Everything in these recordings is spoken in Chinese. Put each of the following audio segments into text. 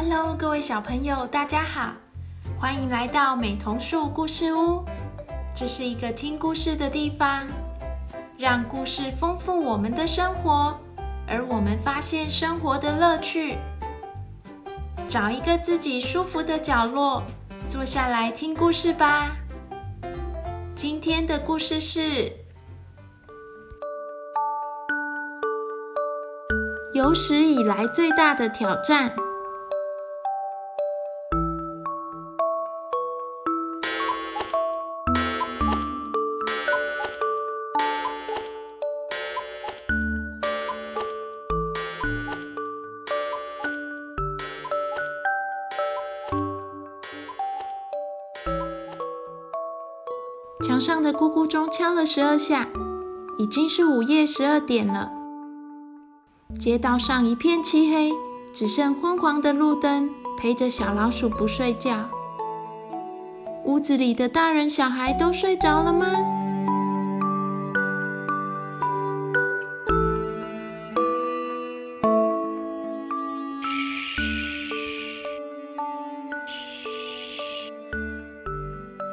Hello， 各位小朋友，大家好，欢迎来到美童树故事屋。这是一个听故事的地方，让故事丰富我们的生活，而我们发现生活的乐趣。找一个自己舒服的角落，坐下来听故事吧。今天的故事是有史以来最大的挑战。墙上的咕咕钟敲了12下，已经是午夜12点了。街道上一片漆黑，只剩昏黄的路灯陪着小老鼠不睡觉。屋子里的大人小孩都睡着了吗？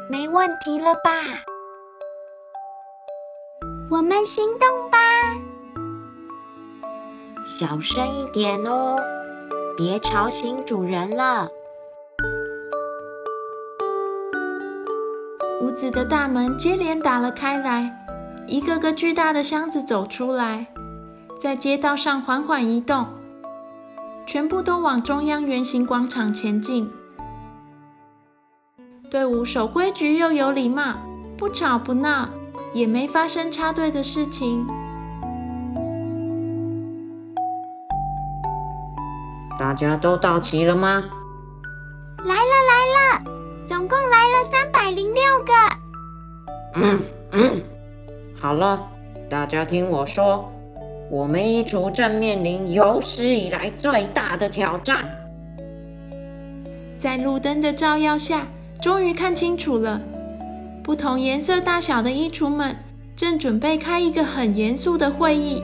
没问题了吧？我们行动吧！小声一点哦，别吵醒主人了。屋子的大门接连打了开来，一个个巨大的箱子走出来，在街道上缓缓移动，全部都往中央圆形广场前进。队伍守规矩又有礼貌，不吵不闹，也没发生插队的事情。大家都到齐了吗？来了，总共来了306个。好了，大家听我说，我们衣橱正面临有史以来最大的挑战。在路灯的照耀下，终于看清楚了，不同颜色大小的衣橱们正准备开一个很严肃的会议。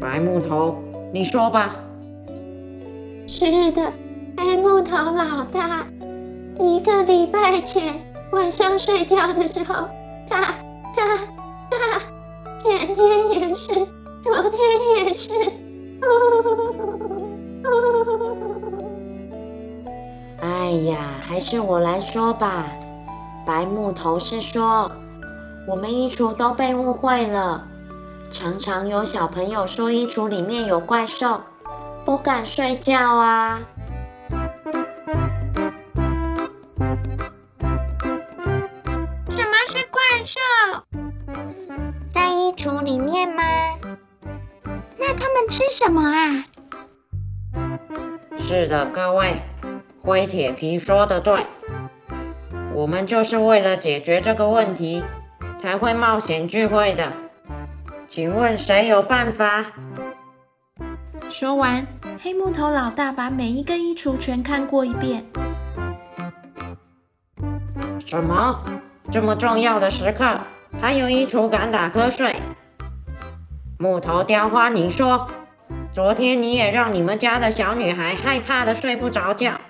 白木头，你说吧。是的，黑木头老大，1个礼拜前晚上睡觉的时候，他，前天也是，昨天也是，哎呀，还是我来说吧。白木头是说，我们衣橱都被误会了。常常有小朋友说衣橱里面有怪兽，不敢睡觉啊。什么是怪兽？在衣橱里面吗？那他们吃什么啊？是的，各位，灰铁皮说得对，我们就是为了解决这个问题才会冒险聚会的。请问谁有办法？说完，黑木头老大把每一个衣橱全看过一遍。什么？这么重要的时刻，还有衣橱敢打瞌睡？木头雕花，你说，昨天你也让你们家的小女孩害怕的睡不着觉。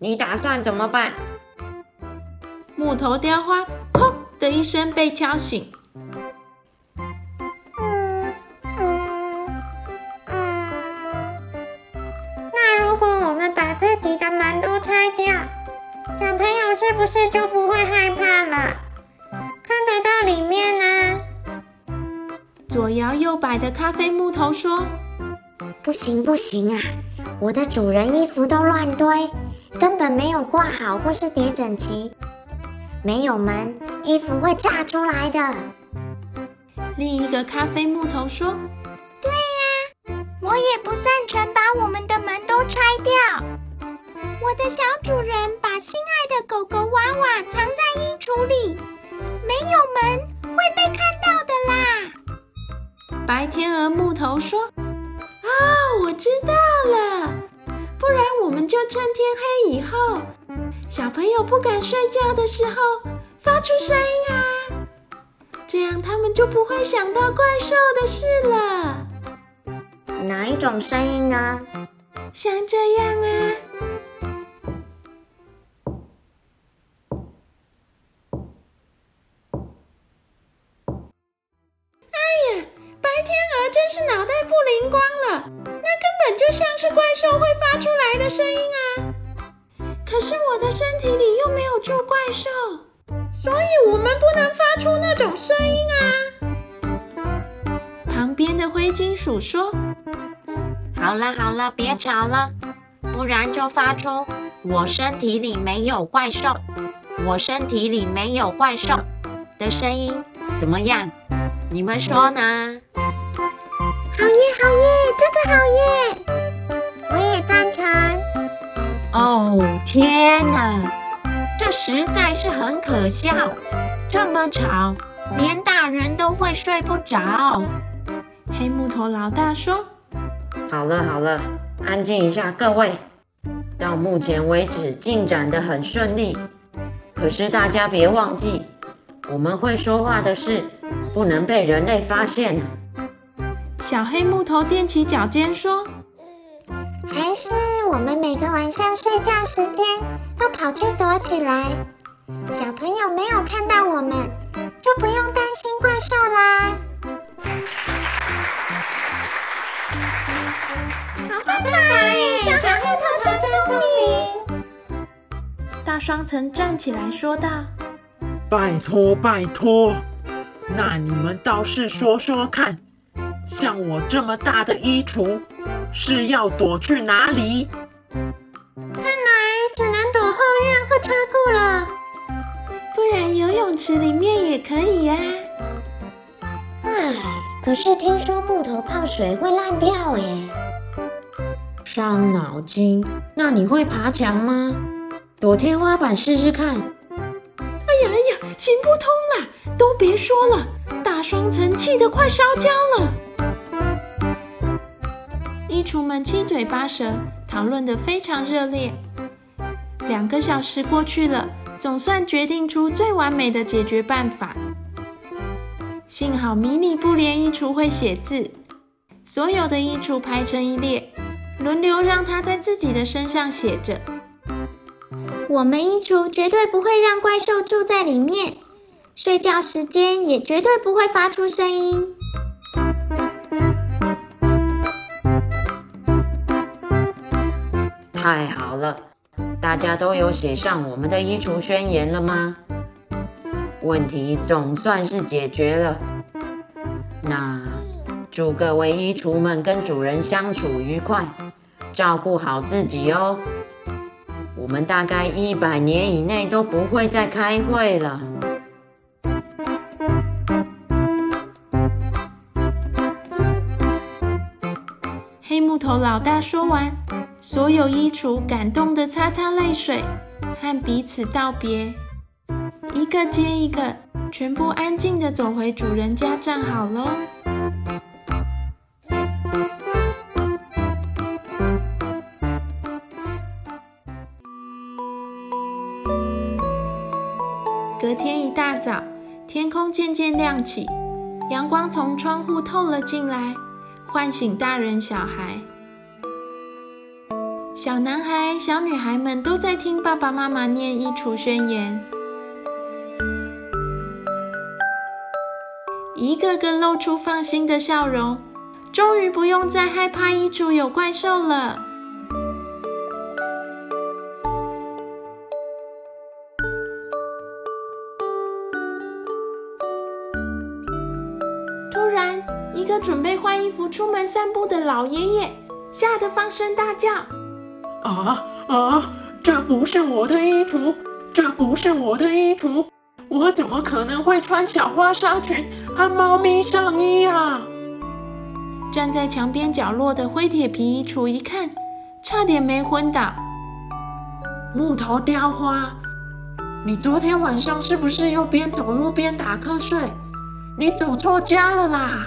你打算怎么办？木头雕花砰的一声被敲醒。那如果我们把自己的门都拆掉，小朋友是不是就不会害怕了？看得到里面呢？左摇右摆的咖啡木头说：不行啊，我的主人衣服都乱堆，根本没有挂好或是叠整齐，没有门，衣服会炸出来的。另一个咖啡木头说：对呀，我也不赞成把我们的门都拆掉。我的小主人把心爱的狗狗娃娃藏在衣橱里，没有门会被看到的啦。白天鹅木头说：啊，我知道了，不然我们就趁天黑以后，小朋友不敢睡觉的时候发出声音啊，这样他们就不会想到怪兽的事了。哪一种声音呢？像这样啊！哎呀，白天鹅真是脑袋不灵光了，那根本就像是怪兽会发出来的声音啊！可是我的身体里又没有住怪兽，所以我们不能发出那种声音啊！ 旁边的灰金鼠说：“好了好了，别吵了，不然就发出‘我身体里没有怪兽，我身体里没有怪兽’的声音，怎么样？你们说呢？”好耶好耶，这个好耶，我也赞成。哦天哪，这实在是很可笑，这么吵，连大人都会睡不着。 黑木头老大说：“好了好了，安静一下，各位。到目前为止进展得很顺利，可是大家别忘记，我们会说话的事不能被人类发现。”小黑木头踮起脚尖说：“还是我们每个晚上睡觉时间都跑去躲起来，小朋友没有看到我们，就不用担心怪兽啦。” 好办法耶！小黑头真聪明。大双层站起来说道：“拜托拜托，那你们倒是说说看，像我这么大的衣橱，是要躲去哪里？”看来只能躲后院或车库了，不然游泳池里面也可以呀。唉。 可是听说木头泡水会烂掉耶，伤脑筋。那你会爬墙吗？躲天花板试试看。哎呀，行不通啦！都别说了，大双层气得快烧焦了。衣橱们七嘴八舌，讨论得非常热烈。2个小时过去了，总算决定出最完美的解决办法。 幸好迷你布帘衣橱会写字，所有的衣橱排成一列，轮流让它在自己的身上写着：“我们衣橱绝对不会让怪兽住在里面，睡觉时间也绝对不会发出声音。”太好了，大家都有写上我们的衣橱宣言了吗？ 问题总算是解决了，那祝各位衣橱们跟主人相处愉快，照顾好自己哦。我们大概100年以内都不会再开会了。黑木头老大说完，所有衣橱感动地擦擦泪水，和彼此道别。 一个接一个，全部安静地走回主人家站好喽。隔天一大早，天空渐渐亮起，阳光从窗户透了进来，唤醒大人小孩。小男孩、小女孩们都在听爸爸妈妈念衣橱宣言。 一个个露出放心的笑容，终于不用再害怕衣橱有怪兽了。突然，一个准备换衣服出门散步的老爷爷吓得放声大叫：“啊！这不是我的衣橱，这不是我的衣橱！ 我怎么可能会穿小花纱裙和猫咪上衣啊！”站在墙边角落的灰铁皮衣橱一看，差点没昏倒。木头雕花，你昨天晚上是不是又边走路边打瞌睡？你走错家了啦！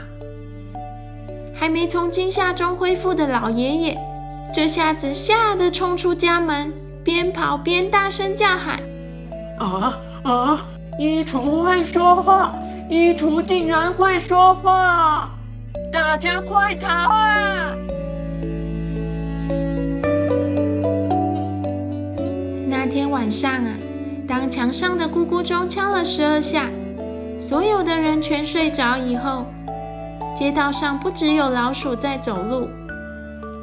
还没从惊吓中恢复的老爷爷，这下子吓得冲出家门，边跑边大声叫喊：“啊！”衣橱会说话，衣橱竟然会说话！大家快逃啊！天晚上啊，当墙上的咕咕钟敲了12下，所有的人全睡着以后，街道上不只有老鼠在走路，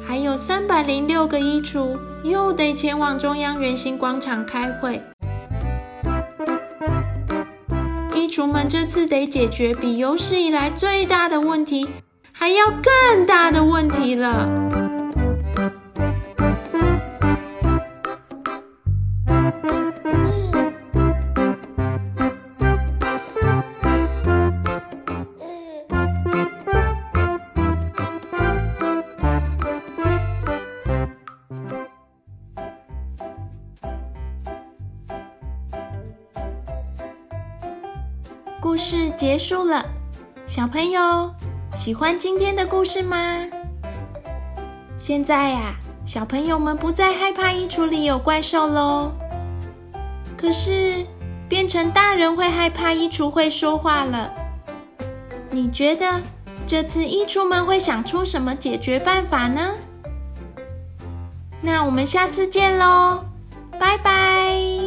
还有306个衣橱又得前往中央圆形广场开会。衣橱们这次得解决比有史以来最大的问题还要更大的问题了。故事结束了，小朋友喜欢今天的故事吗？现在啊，小朋友们不再害怕衣橱里有怪兽咯。可是变成大人会害怕衣橱会说话了。你觉得这次衣橱们会想出什么解决办法呢？那我们下次见咯，拜拜。